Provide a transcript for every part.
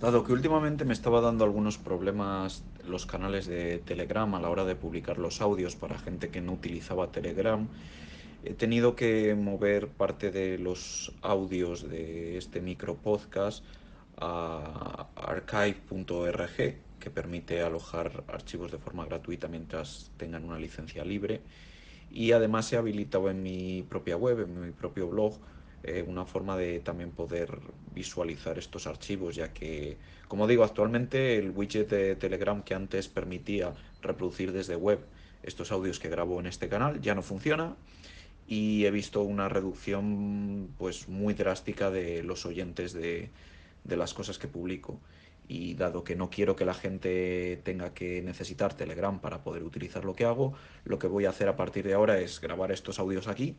Dado que últimamente me estaba dando algunos problemas los canales de Telegram a la hora de publicar los audios para gente que no utilizaba Telegram, he tenido que mover parte de los audios de este micro podcast a archive.org, que permite alojar archivos de forma gratuita mientras tengan una licencia libre. Y además he habilitado en mi propia web, en mi propio blog, una forma de también poder visualizar estos archivos, ya que, como digo, actualmente el widget de Telegram que antes permitía reproducir desde web estos audios que grabo en este canal ya no funciona, y he visto una reducción pues muy drástica de los oyentes de las cosas que publico. Y dado que no quiero que la gente tenga que necesitar Telegram para poder utilizar lo que hago, lo que voy a hacer a partir de ahora es grabar estos audios aquí,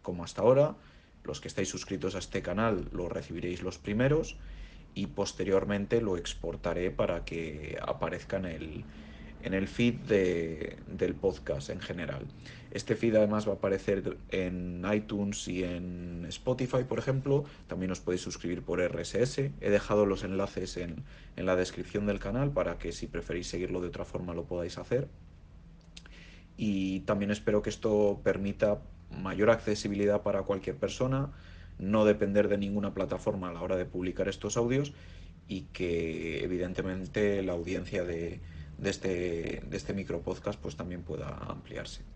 como hasta ahora. Los que estáis suscritos a este canal los recibiréis los primeros, y posteriormente lo exportaré para que aparezca en el feed del podcast en general. Este feed además va a aparecer en iTunes y en Spotify, por ejemplo. También os podéis suscribir por RSS. He dejado los enlaces en la descripción del canal para que, si preferís seguirlo de otra forma, lo podáis hacer. Y también espero que esto permita mayor accesibilidad para cualquier persona, no depender de ninguna plataforma a la hora de publicar estos audios, y que evidentemente la audiencia de este micropodcast pues también pueda ampliarse.